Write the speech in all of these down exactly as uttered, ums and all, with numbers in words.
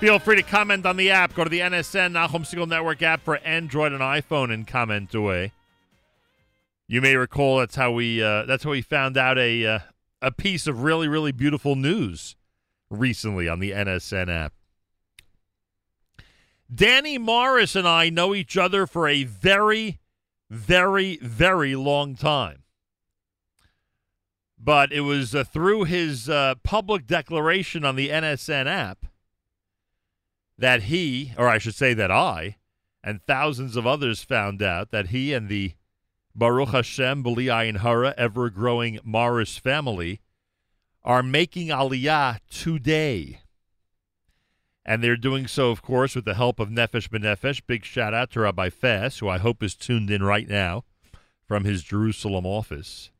Feel free to comment on the app. Go to the N S N Home Single Network app for Android and iPhone and comment away. You may recall that's how we uh, that's how we found out a uh, a piece of really, really beautiful news recently on the N S N app. Danny Morris and I know each other for a very, very, very long time. But it was uh, through his uh, public declaration on the N S N app that he, or I should say that I, and thousands of others found out that he and the Baruch Hashem, B'li Ayin Hara, ever-growing Morris family are making Aliyah today. And they're doing so, of course, with the help of Nefesh B'Nefesh. Big shout-out to Rabbi Fass, who I hope is tuned in right now from his Jerusalem office.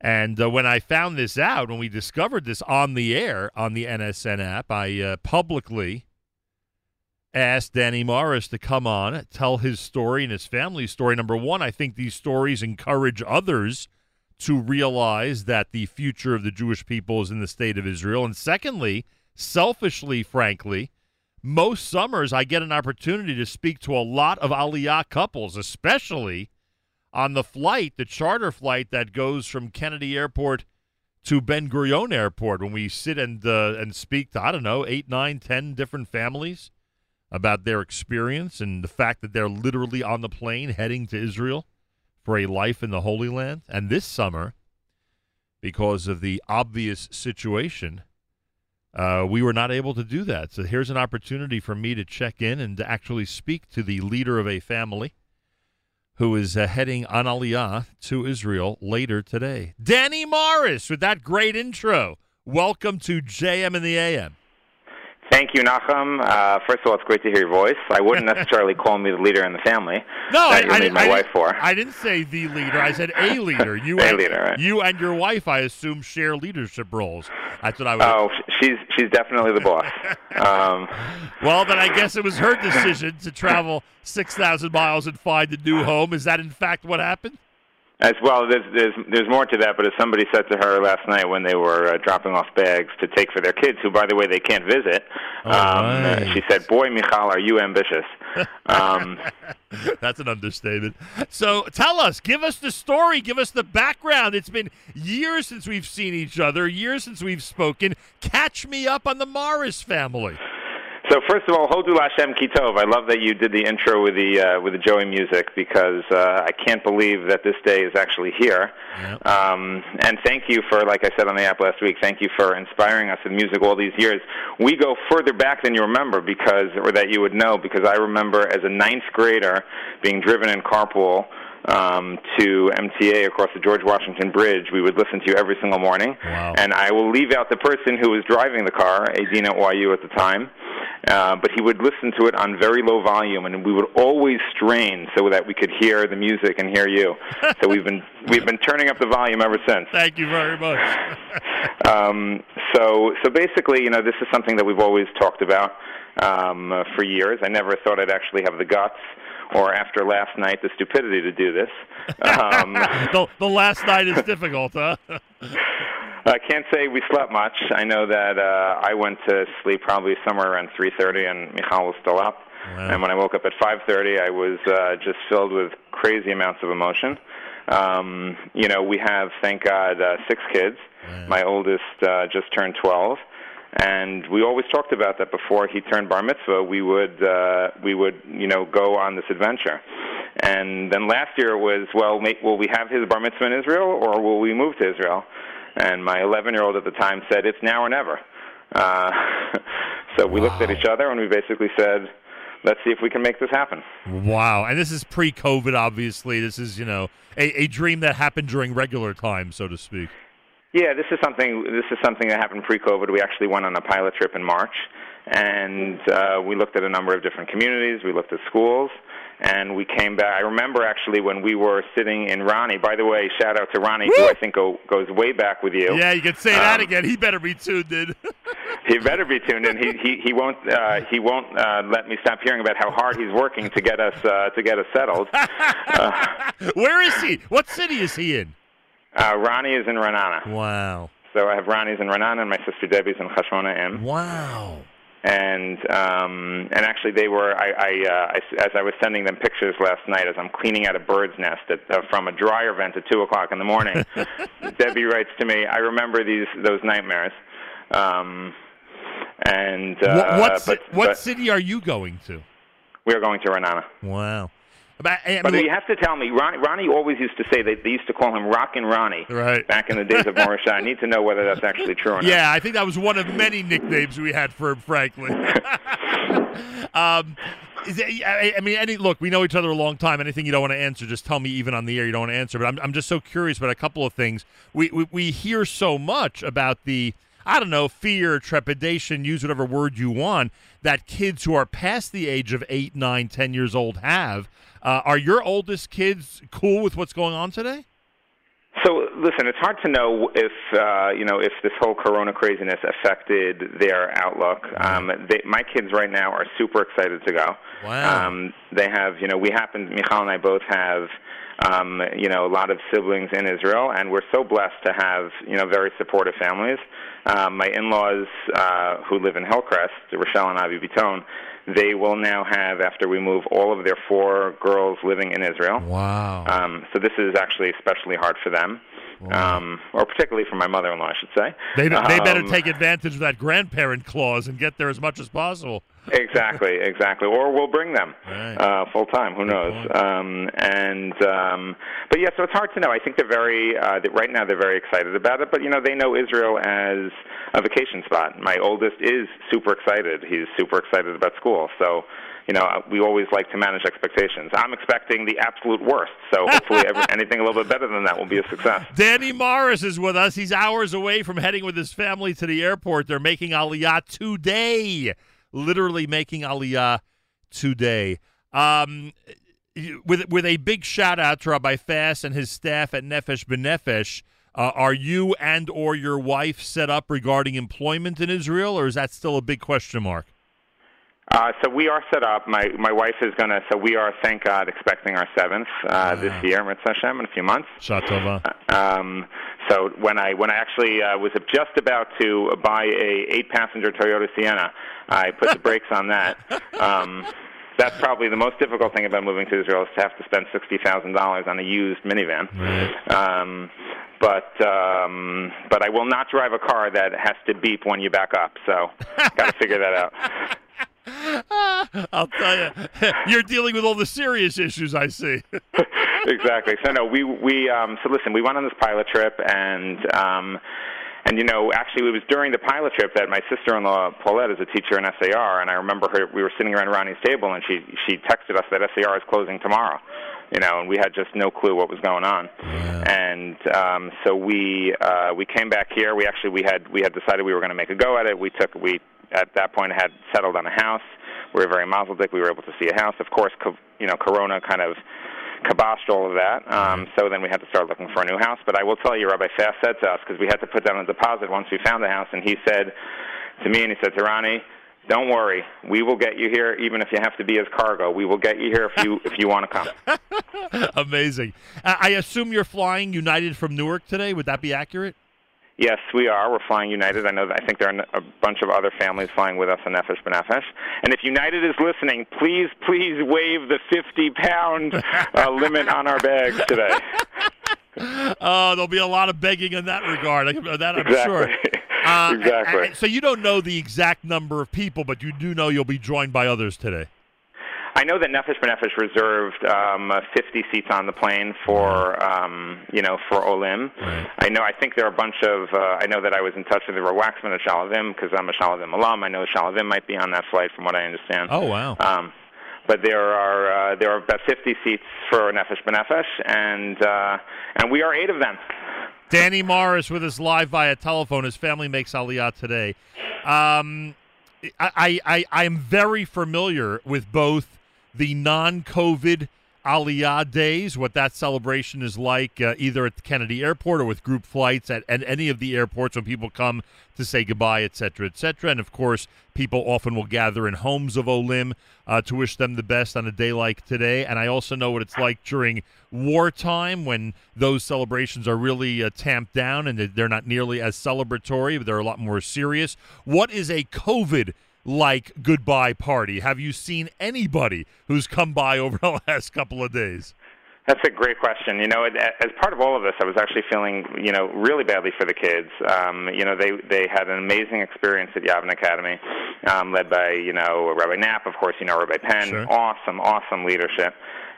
And uh, when I found this out, when we discovered this on the air on the N S N app, I uh, publicly asked Danny Morris to come on, tell his story and his family's story. Number one, I think these stories encourage others to realize that the future of the Jewish people is in the state of Israel. And secondly, selfishly, frankly, most summers I get an opportunity to speak to a lot of Aliyah couples, especially on the flight, the charter flight that goes from Kennedy Airport to Ben-Gurion Airport, when we sit and uh, and speak to, I don't know, eight, nine, ten different families about their experience and the fact that they're literally on the plane heading to Israel for a life in the Holy Land. And this summer, because of the obvious situation, uh, we were not able to do that. So here's an opportunity for me to check in and to actually speak to the leader of a family who is uh, heading on Aliyah to Israel later today. Danny Morris, with that great intro, welcome to J M in the A M. Thank you, Nachum. Uh, first of all, it's great to hear your voice. I wouldn't necessarily call me the leader in the family. No, that I, I, my I, wife for. I didn't say the leader. I said a leader. You a and, leader, right. You and your wife, I assume, share leadership roles. That's what I would. Oh, she's she's definitely the boss. um, well, then I guess it was her decision to travel six thousand miles and find a new home. Is that in fact what happened? As well, there's, there's there's more to that, but as somebody said to her last night when they were uh, dropping off bags to take for their kids, who, by the way, they can't visit, um, right. uh, she said, boy, Michal, are you ambitious. Um, That's an understatement. So tell us, give us the story, give us the background. It's been years since we've seen each other, years since we've spoken. Catch me up on the Morris family. So first of all, Hodu Lashem Kitov. I love that you did the intro with the uh, with the Joey music, because uh, I can't believe that this day is actually here. Yep. Um, and thank you for, like I said on the app last week, thank you for inspiring us in music all these years. We go further back than you remember, because, or that you would know, because I remember as a ninth grader being driven in carpool Um, to M T A across the George Washington Bridge. We would listen to you every single morning. Wow. And I will leave out the person who was driving the car, a dean at Y U at the time, uh, but he would listen to it on very low volume, and we would always strain so that we could hear the music and hear you. So we've been we've been turning up the volume ever since. Thank you very much. um, so so basically, you know, this is something that we've always talked about um, uh, for years. I never thought I'd actually have the guts, or after last night, the stupidity to do this. Um, the, the last night is difficult, huh? I can't say we slept much. I know that uh, I went to sleep probably somewhere around three thirty, and Michal was still up. Wow. And when I woke up at five thirty, I was uh, just filled with crazy amounts of emotion. Um, you know, we have, thank God, uh, six kids. Wow. My oldest uh, just turned twelve. And we always talked about that before he turned bar mitzvah, we would, uh, we would, you know, go on this adventure. And then last year was, well, make, will we have his bar mitzvah in Israel, or will we move to Israel? And my eleven-year-old at the time said, it's now or never. Uh, so we wow. looked at each other and we basically said, let's see if we can make this happen. Wow. And this is pre-COVID, obviously. This is, you know, a, a dream that happened during regular time, so to speak. Yeah, this is something. This is something that happened pre-COVID. We actually went on a pilot trip in March, and uh, we looked at a number of different communities. We looked at schools, and we came back. I remember actually when we were sitting in Ronnie. By the way, shout out to Ronnie, Woo! Who I think go, goes way back with you. Yeah, you can say um, that again. He better be tuned in. He better be tuned in. He he he won't uh, he won't uh, let me stop hearing about how hard he's working to get us uh, to get us settled. Uh, Where is he? What city is he in? Uh, Ronnie is in Ra'anana. Wow. So I have Ronnie's in Ra'anana, and my sister Debbie's in Chashmona M. Wow. And um, and actually, they were. I, I, uh, I as I was sending them pictures last night, as I'm cleaning out a bird's nest at, uh, from a dryer vent at two o'clock in the morning. Debbie writes to me, "I remember these those nightmares." Um, and uh, what, what, but, ci- what but, city are you going to? We are going to Ra'anana. Wow. But, I mean, but you have to tell me, Ron, Ronnie always used to say that they used to call him Rockin' Ronnie right. back in the days of Morris. I need to know whether that's actually true or not. Yeah, I think that was one of many nicknames we had for him, frankly. um, is it, I, I mean, any look, we know each other a long time. Anything you don't want to answer, just tell me even on the air you don't want to answer. But I'm, I'm just so curious about a couple of things. We, we, we hear so much about the, I don't know, fear, trepidation, use whatever word you want, that kids who are past the age of eight, nine, ten years old have. Uh, are your oldest kids cool with what's going on today? So, listen, it's hard to know if, uh, you know, if this whole corona craziness affected their outlook. Um, they, my kids right now are super excited to go. Wow. Um, they have, you know, we happen, Michal and I both have, um, you know, a lot of siblings in Israel, and we're so blessed to have, you know, very supportive families. Um, my in-laws uh, who live in Hillcrest, Rochelle and Avi Bitton, they will now have, after we move, all of their four girls living in Israel. Wow. Um, so this is actually especially hard for them, wow. um, or particularly for my mother-in-law, I should say. They, be- um, they better take advantage of that grandparent clause and get there as much as possible. Exactly, exactly. Or we'll bring them right. uh, full-time, who knows. Um, and um, But, yeah, so it's hard to know. I think they're very uh, – right now they're very excited about it. But, you know, they know Israel as a vacation spot. My oldest is super excited. He's super excited about school. So, you know, we always like to manage expectations. I'm expecting the absolute worst. So hopefully every, anything a little bit better than that will be a success. Danny Morris is with us. He's hours away from heading with his family to the airport. They're making Aliyah today. Literally making Aliyah today. Um, with with a big shout out to Rabbi Fass and his staff at Nefesh B'Nefesh. Uh, are you and or your wife set up regarding employment in Israel, or is that still a big question mark? Uh, so we are set up. My my wife is gonna. So we are, thank God, expecting our seventh uh, uh, this year, Mitzvah Hashem, in a few months. Shatova. Uh, um, So when I when I actually uh, was just about to buy a eight-passenger Toyota Sienna, I put the brakes on that. Um, that's probably the most difficult thing about moving to Israel is to have to spend sixty thousand dollars on a used minivan. Right. Um, but um, but I will not drive a car that has to beep when you back up. So got to figure that out. Ah, I'll tell you, you're dealing with all the serious issues I see. Exactly. So no, we we um, so listen, we went on this pilot trip, and um, and you know, actually, it was during the pilot trip that my sister-in-law Paulette is a teacher in S A R, and I remember her. We were sitting around Ronnie's table, and she she texted us that S A R is closing tomorrow. You know, and we had just no clue what was going on. Yeah. And um, so we uh, we came back here. We actually we had we had decided we were going to make a go at it. We took we. At that point, I had settled on a house. We were very mazel tov. We were able to see a house. Of course, co- you know, Corona kind of kiboshed all of that. Um, so then we had to start looking for a new house. But I will tell you, Rabbi Fass said to us, because we had to put down a deposit once we found the house, and he said to me, and he said to Ronnie, "Don't worry, we will get you here, even if you have to be as cargo. We will get you here if you if you want to come." Amazing. Uh, I assume you're flying United from Newark today. Would that be accurate? Yes, we are. We're flying United. I know that I think there are a bunch of other families flying with us in Nefesh B'Nefesh. And if United is listening, please, please waive the fifty-pound uh, limit on our bags today. Oh, there'll be a lot of begging in that regard. That I'm exactly. sure. Uh, exactly. And, and, so you don't know the exact number of people, but you do know you'll be joined by others today. I know that Nefesh B'Nefesh reserved um, fifty seats on the plane for, um, you know, for Olim. Right. I know, I think there are a bunch of, uh, I know that I was in touch with the Ro Waxman at Shalavim because I'm a Shalavim alum. I know Shalavim might be on that flight from what I understand. Oh, wow. Um, but there are uh, there are about fifty seats for Nefesh B'Nefesh, and, uh, and we are eight of them. Danny Morris with us live via telephone. His family makes Aliyah today. Um, I, I, I am very familiar with both the non-COVID Aliyah days, what that celebration is like, uh, either at the Kennedy Airport or with group flights at, at any of the airports when people come to say goodbye, et cetera, et cetera. And, of course, people often will gather in homes of Olim uh, to wish them the best on a day like today. And I also know what it's like during wartime when those celebrations are really uh, tamped down and they're not nearly as celebratory, but they're a lot more serious. What is a COVID like goodbye party? Have you seen anybody who's come by over the last couple of days? That's a great question. You know, as part of all of this, I was actually feeling, you know, really badly for the kids. Um, you know, they they had an amazing experience at Yavin Academy, um, led by, you know, Rabbi Knapp, of course, you know, Rabbi Penn. Sure. Awesome, awesome leadership.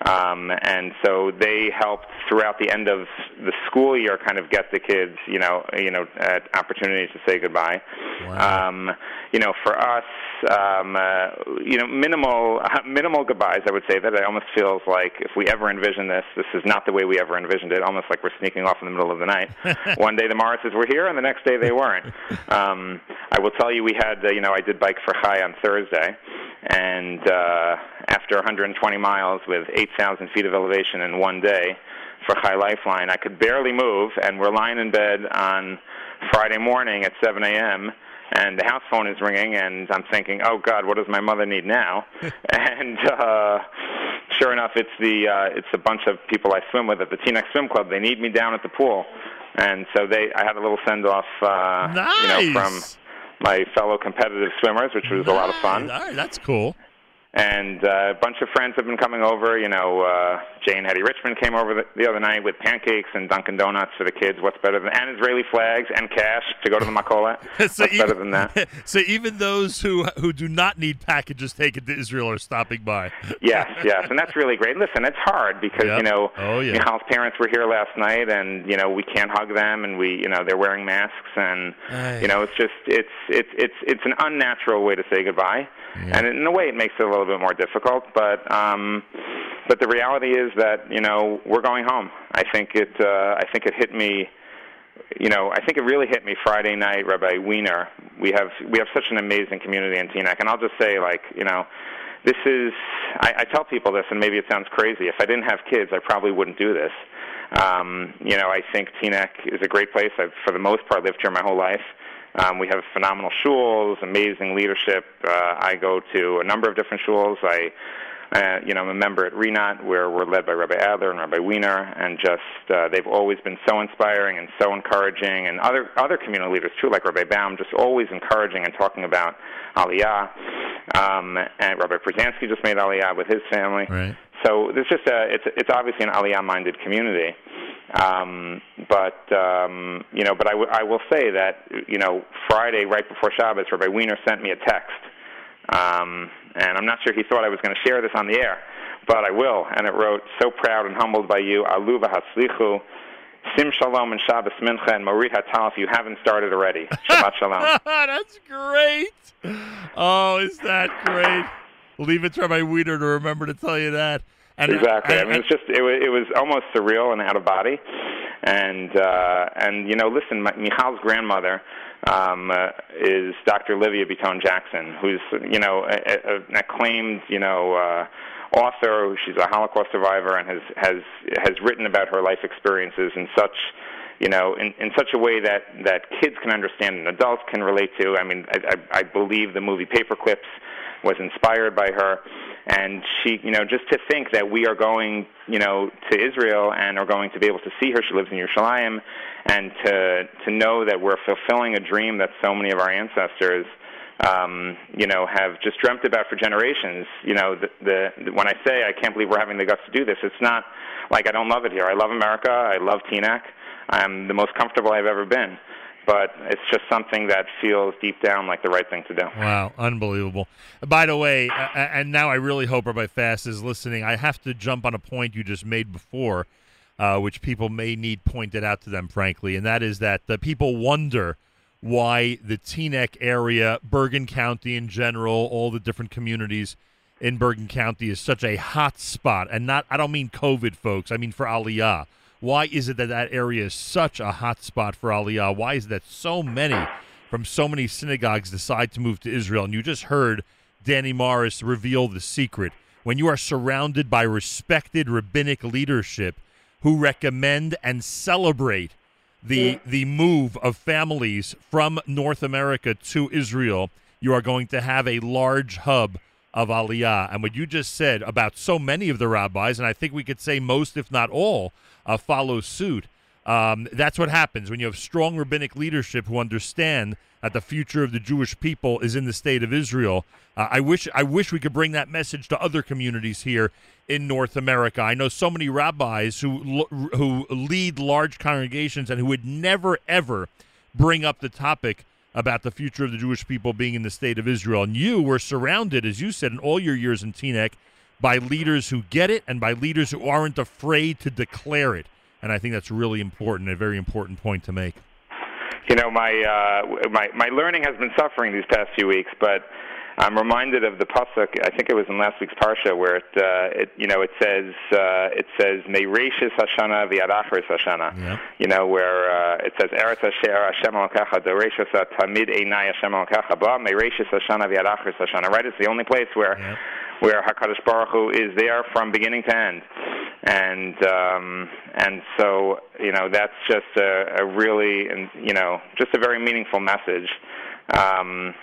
Um, and so they helped throughout the end of the school year kind of get the kids, you know, you know, uh, opportunities to say goodbye. Wow. Um, you know, for us, um, uh, you know, minimal, uh, minimal goodbyes, I would say. That it almost feels like if we ever envisioned this, this is not the way we ever envisioned it, almost like we're sneaking off in the middle of the night. One day the Morrises were here and the next day they weren't. Um, I will tell you we had, uh, you know, I did Bike for Chai on Thursday. And uh, after one hundred twenty miles with eight thousand feet of elevation in one day for High Lifeline, I could barely move, and we're lying in bed on Friday morning at seven a.m., and the house phone is ringing, and I'm thinking, oh, God, what does my mother need now? and uh, sure enough, it's the uh, it's a bunch of people I swim with at the Teaneck Swim Club. They need me down at the pool. And so they, I had a little send-off uh, nice. you know, from my fellow competitive swimmers, which was nice. a lot of fun. All right, that's cool. And uh, a bunch of friends have been coming over. You know, uh, Jane Hetty Richmond came over the, the other night with pancakes and Dunkin' Donuts for the kids. What's better than and Israeli flags and cash to go to the Makola? so What's even, better than that? So even those who who do not need packages taken to Israel are stopping by. yes, yes, and that's really great. Listen, it's hard because yep. you know oh, yeah. Michal's parents were here last night, and you know we can't hug them, and we you know they're wearing masks, and Aye. you know it's just it's it's it's it's an unnatural way to say goodbye, yeah. and in a way it makes it a little bit more difficult, but um, but the reality is that you know we're going home. I think it uh, I think it hit me, you know I think it really hit me Friday night. Rabbi Wiener, we have we have such an amazing community in Teaneck, and I'll just say like you know this is I, I tell people this, and maybe it sounds crazy. If I didn't have kids, I probably wouldn't do this. Um, you know I think Teaneck is a great place. I've for the most part lived here my whole life. Um, we have phenomenal shuls, amazing leadership. Uh, I go to a number of different shuls. I, uh, you know, I'm a member at Renat, where we're led by Rabbi Adler and Rabbi Wiener, and just uh, they've always been so inspiring and so encouraging. And other other communal leaders too, like Rabbi Baum, just always encouraging and talking about Aliyah. Um, and Rabbi Przanski just made Aliyah with his family. Right. So there's just a, it's it's obviously an Aliyah-minded community. Um, but, um, you know, but I, w- I will say that, you know, Friday, right before Shabbos, Rabbi Wiener sent me a text. Um, and I'm not sure he thought I was going to share this on the air, but I will. And it wrote, "So proud and humbled by you, Alu v'Hatzlichu, Sim Shalom and Shabbos Mincha and Morit Hatal, if you haven't started already. Shabbat Shalom." That's great. Oh, is that great? Leave it to Rabbi Wiener to remember to tell you that. And, exactly. And, and, I mean, it's just it was, it was almost surreal and out of body, and uh, and you know, listen, my, Michal's grandmother um, uh, is Doctor Livia Bitton Jackson, who's you know a, a, an acclaimed you know uh, author. She's a Holocaust survivor and has has has written about her life experiences in such you know in, in such a way that, that kids can understand and adults can relate to. I mean, I, I, I believe the movie Paperclips was inspired by her. And she, you know, just to think that we are going, you know, to Israel and are going to be able to see her. She lives in Yerushalayim, and to to know that we're fulfilling a dream that so many of our ancestors, um, you know, have just dreamt about for generations. You know, the, the when I say I can't believe we're having the guts to do this, it's not like I don't love it here. I love America. I love Teaneck. I'm the most comfortable I've ever been. But it's just something that feels deep down like the right thing to do. Wow, unbelievable. By the way, and now I really hope Rabbi Fass is listening, I have to jump on a point you just made before, uh, which people may need pointed out to them, frankly, and that is that the people wonder why the Teaneck area, Bergen County in general, all the different communities in Bergen County is such a hot spot. And not I don't mean COVID, folks. I mean for Aliyah. Why is it that that area is such a hot spot for Aliyah? Why is it that so many from so many synagogues decide to move to Israel? And you just heard Danny Morris reveal the secret. When you are surrounded by respected rabbinic leadership who recommend and celebrate the the move of families from North America to Israel, you are going to have a large hub of Aliyah. And what you just said about so many of the rabbis, and I think we could say most, if not all, uh, follow suit, Um, that's what happens when you have strong rabbinic leadership who understand that the future of the Jewish people is in the state of Israel. Uh, I wish I wish we could bring that message to other communities here in North America. I know so many rabbis who who lead large congregations and who would never, ever bring up the topic about the future of the Jewish people being in the state of Israel. And you were surrounded, as you said, in all your years in Teaneck, by leaders who get it and by leaders who aren't afraid to declare it. And I think that's really important, a very important point to make. You know, my uh, my, my learning has been suffering these past few weeks, but I'm reminded of the pasuk. I think it was in last week's parsha where it, uh, it you know, it says uh, it says Meireshis Hashana v'Yadachris Hashana. Yeah. You know, where uh, it says Eretz Asher Hashem Alkacha Dereshis Tamid Einai Hashem Alkacha Ba Meireshis Hashana v'Yadachris Hashana. Right, it's the only place where yeah. where Hakadosh Baruch Hu is there from beginning to end. And um, and so, you know, that's just a, a really, you know, just a very meaningful message. Um,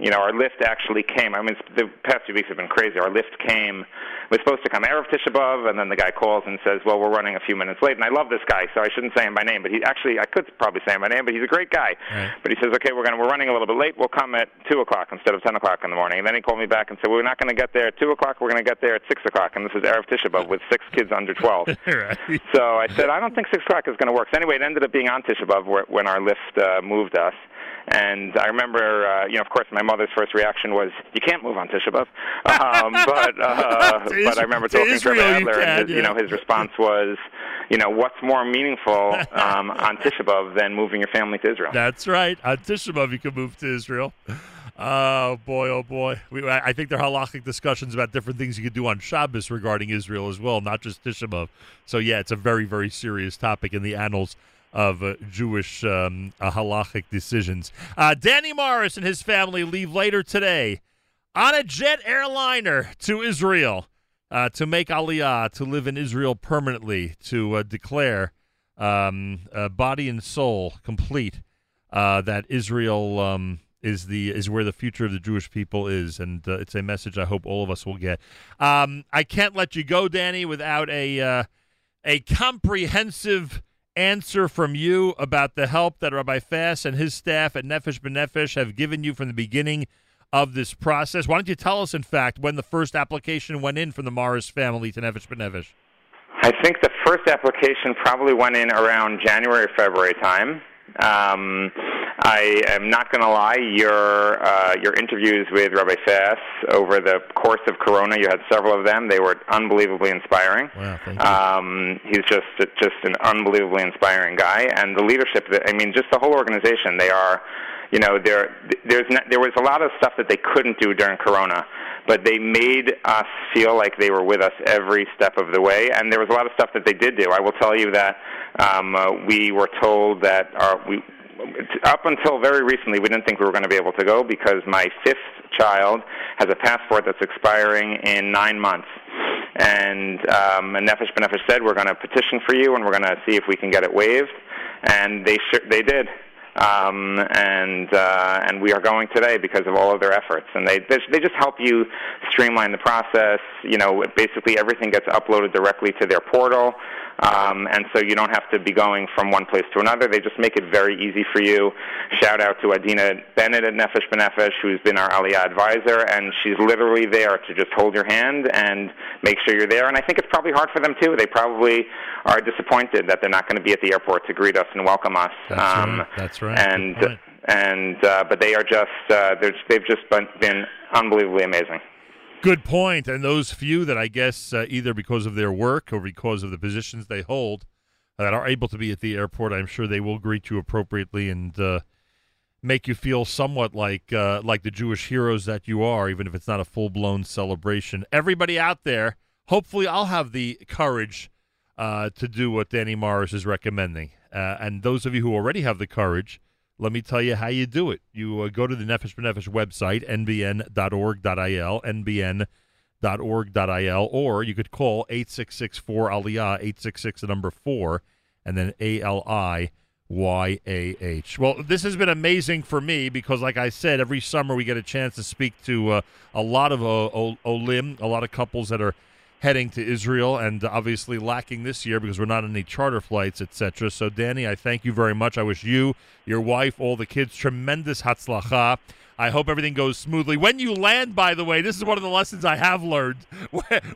you know, our lift actually came. I mean, the past few weeks have been crazy. Our lift came. It was supposed to come Erev Tisha B'Av, and then the guy calls and says, well, we're running a few minutes late. And I love this guy, so I shouldn't say him by name. But he actually, I could probably say him by name, but he's a great guy. Right. But he says, okay, we're going to, we're running a little bit late. We'll come at two o'clock instead of ten o'clock in the morning. And then he called me back and said, well, we're not going to get there at two o'clock. We're going to get there at six o'clock. And this is Erev Tisha B'Av with six kids under twelve. Right. So I said, I don't think six o'clock is going to work. So anyway, it ended up being on Tisha B'Av when our lift uh, moved us. And I remember, uh, you know, of course, my mother's first reaction was, you can't move on Tisha B'Av. Um, but, uh, but I remember talking to Rabbi Adler, and his, you know, his response was, you know, what's more meaningful um, on Tisha B'Av than moving your family to Israel? That's right. On Tisha B'Av, you can move to Israel. Oh, boy, oh, boy. We, I think there are halachic discussions about different things you could do on Shabbos regarding Israel as well, not just Tisha B'Av. So, yeah, it's a very, very serious topic in the annals of uh, Jewish um, uh, halachic decisions. Uh, Danny Morris and his family leave later today on a jet airliner to Israel uh, to make Aliyah, to live in Israel permanently, to uh, declare um, uh, body and soul complete uh, that Israel um, is the is where the future of the Jewish people is, and uh, it's a message I hope all of us will get. Um, I can't let you go, Danny, without a uh, a comprehensive answer from you about the help that Rabbi Fass and his staff at Nefesh B'Nefesh have given you from the beginning of this process. Why don't you tell us, in fact, when the first application went in from the Morris family to Nefesh B'Nefesh? I think the first application probably went in around January or February time. Um, I am not going to lie, your uh, your interviews with Rabbi Fass over the course of Corona, you had several of them. They were unbelievably inspiring. Wow, thank you. Um, he's just just an unbelievably inspiring guy, and the leadership, I mean, just the whole organization, they are, you know, there there's not, there was a lot of stuff that they couldn't do during Corona, but they made us feel like they were with us every step of the way, and there was a lot of stuff that they did do. I will tell you that um, uh, we were told that our, we, up until very recently, we didn't think we were going to be able to go because my fifth child has a passport that's expiring in nine months. And, um, and Nefesh B'Nefesh said, we're going to petition for you, and we're going to see if we can get it waived. And they sh- they did. Um, and uh, and we are going today because of all of their efforts. And they they just help you streamline the process. You know, basically everything gets uploaded directly to their portal, um, and so you don't have to be going from one place to another. They just make it very easy for you. Shout out to Adina Bennett at Nefesh B'Nefesh, who's been our Aliyah advisor, and she's literally there to just hold your hand and make sure you're there. And I think it's probably hard for them too. They probably are disappointed that they're not going to be at the airport to greet us and welcome us. That's um, right. That's right. Right, and and uh, but they are just uh, they've just been, been unbelievably amazing. Good point. And those few that I guess uh, either because of their work or because of the positions they hold uh, that are able to be at the airport, I'm sure they will greet you appropriately and uh, make you feel somewhat like uh, like the Jewish heroes that you are, even if it's not a full blown celebration. Everybody out there, hopefully, I'll have the courage uh, to do what Danny Morris is recommending. Uh, and those of you who already have the courage, let me tell you how you do it. You uh, go to the Nefesh B'Nefesh website, n b n dot org dot i l, n b n dot org dot i l, or you could call eight six six four A L I Y A H, eight six six the number four, and then A L I Y A H. Well, this has been amazing for me because, like I said, every summer we get a chance to speak to uh, a lot of uh, Olim, a lot of couples that are heading to Israel, and obviously lacking this year because we're not on any charter flights, et cetera. So, Danny, I thank you very much. I wish you, your wife, all the kids, tremendous hatzlacha. I hope everything goes smoothly. When you land, by the way, this is one of the lessons I have learned.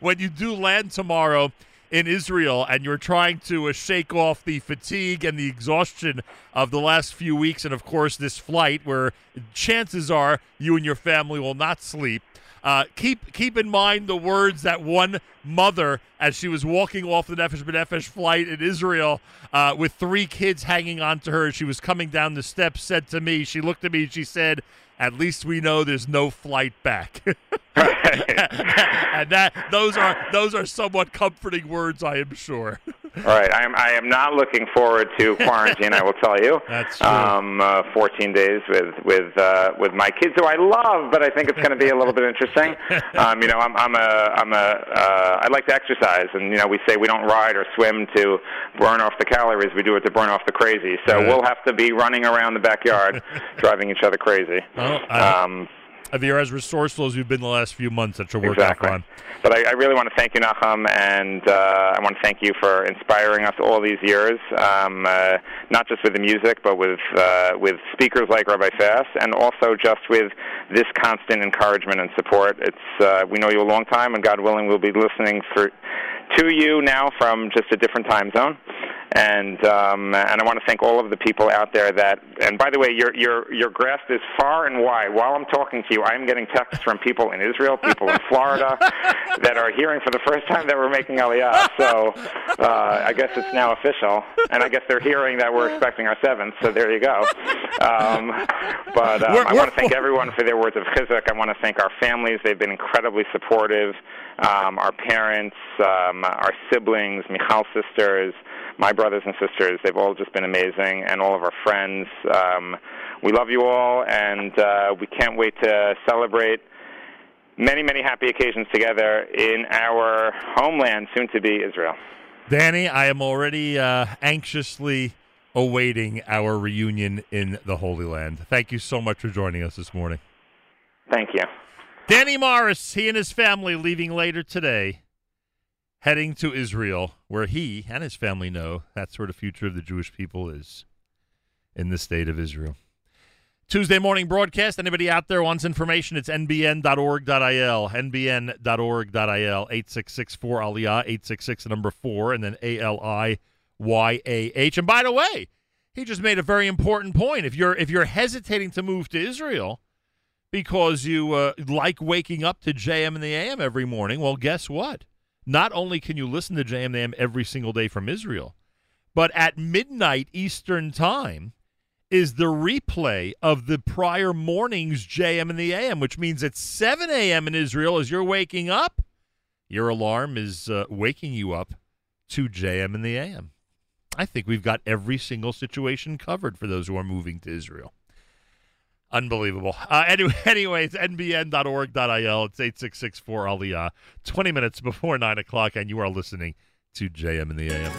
When you do land tomorrow in Israel and you're trying to uh, shake off the fatigue and the exhaustion of the last few weeks and, of course, this flight where chances are you and your family will not sleep, uh, keep keep in mind the words that one mother, as she was walking off the Nefesh B'Nefesh flight in Israel uh, with three kids hanging on to her as she was coming down the steps, said to me, she looked at me and she said, "At least we know there's no flight back." And that those are those are somewhat comforting words, I am sure. All right, I am I am not looking forward to quarantine. I will tell you. That's true. Um, uh, fourteen days with with uh, with my kids, who I love, but I think it's going to be a little bit interesting. Um, you know, I'm I'm a I'm a uh, I like to exercise, and you know, we say we don't ride or swim to burn off the calories. We do it to burn off the crazy. So yeah. We'll have to be running around the backyard, driving each other crazy. Well, I- um, You're as resourceful as you've been the last few months at your work. Exactly. On. But I, I really want to thank you, Nachum, and uh, I want to thank you for inspiring us all these years, um, uh, not just with the music, but with uh, with speakers like Rabbi Fass, and also just with this constant encouragement and support. It's uh, we know you a long time, and God willing, we'll be listening for, to you now from just a different time zone. And um, and I want to thank all of the people out there that. And by the way, your your your grasp is far and wide. While I'm talking to you, I'm getting texts from people in Israel, people in Florida, that are hearing for the first time that we're making Aliyah. So uh, I guess it's now official, and I guess they're hearing that we're expecting our seventh. So there you go. Um, but um, I want to thank everyone for their words of chizuk. I want to thank our families; they've been incredibly supportive. Um, our parents, um, our siblings, Michal's sisters, my brothers and sisters, they've all just been amazing, and all of our friends. Um, we love you all, and uh, we can't wait to celebrate many, many happy occasions together in our homeland, soon to be Israel. Danny, I am already uh, anxiously awaiting our reunion in the Holy Land. Thank you so much for joining us this morning. Thank you. Danny Morris, he and his family leaving later today, heading to Israel, where he and his family know that's where the future of the Jewish people is, in the state of Israel. Tuesday morning broadcast. Anybody out there wants information, it's n b n dot org dot i l, n b n dot org dot i l, eight six six four aliyah, eight six six the number four, and then A L I Y A H. And by the way, he just made a very important point. If you're if you're hesitating to move to Israel because you uh, like waking up to J M in the A M every morning, well, guess what? Not only can you listen to J M in the A M every single day from Israel, but at midnight Eastern Time is the replay of the prior morning's J M in the A M, which means at seven a.m. in Israel, as you're waking up, your alarm is uh, waking you up to J M in the A M. I think we've got every single situation covered for those who are moving to Israel. Unbelievable. Uh, anyway, anyways, n b n dot org dot i l. It's eight six six four aliyah, twenty minutes before nine o'clock, and you are listening to J M in the A M.